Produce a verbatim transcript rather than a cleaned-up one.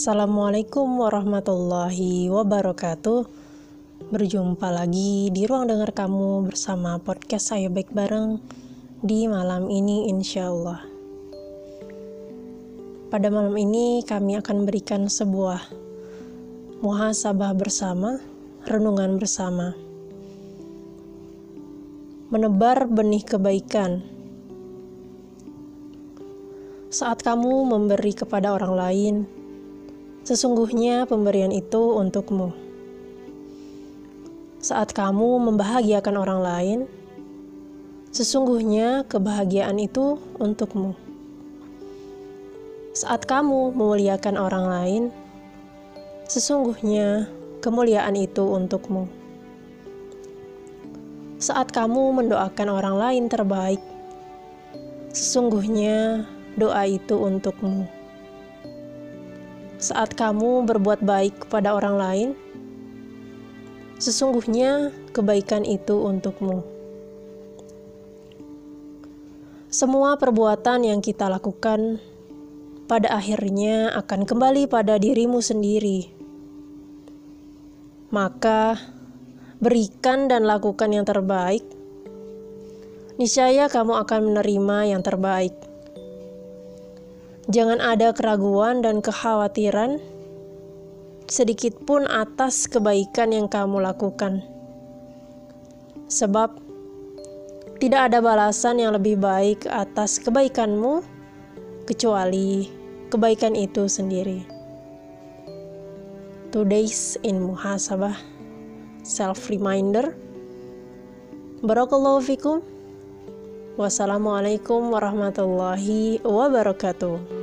Assalamualaikum warahmatullahi wabarakatuh. Berjumpa lagi di ruang dengar kamu bersama podcast Saya Baik Bareng di malam ini insyaallah. Pada malam ini kami akan berikan sebuah muhasabah bersama, renungan bersama. Menebar benih kebaikan. Saat kamu memberi kepada orang lain, sesungguhnya pemberian itu untukmu. Saat kamu membahagiakan orang lain, sesungguhnya kebahagiaan itu untukmu. Saat kamu memuliakan orang lain, sesungguhnya kemuliaan itu untukmu. Saat kamu mendoakan orang lain terbaik, sesungguhnya doa itu untukmu. Saat kamu berbuat baik kepada orang lain, sesungguhnya kebaikan itu untukmu. Semua perbuatan yang kita lakukan pada akhirnya akan kembali pada dirimu sendiri. Maka, berikan dan lakukan yang terbaik. Niscaya kamu akan menerima yang terbaik. Jangan ada keraguan dan kekhawatiran sedikit pun atas kebaikan yang kamu lakukan. Sebab tidak ada balasan yang lebih baik atas kebaikanmu kecuali kebaikan itu sendiri. Today's in muhasabah self reminder. Barakallahu fikum. Wassalamualaikum warahmatullahi wabarakatuh.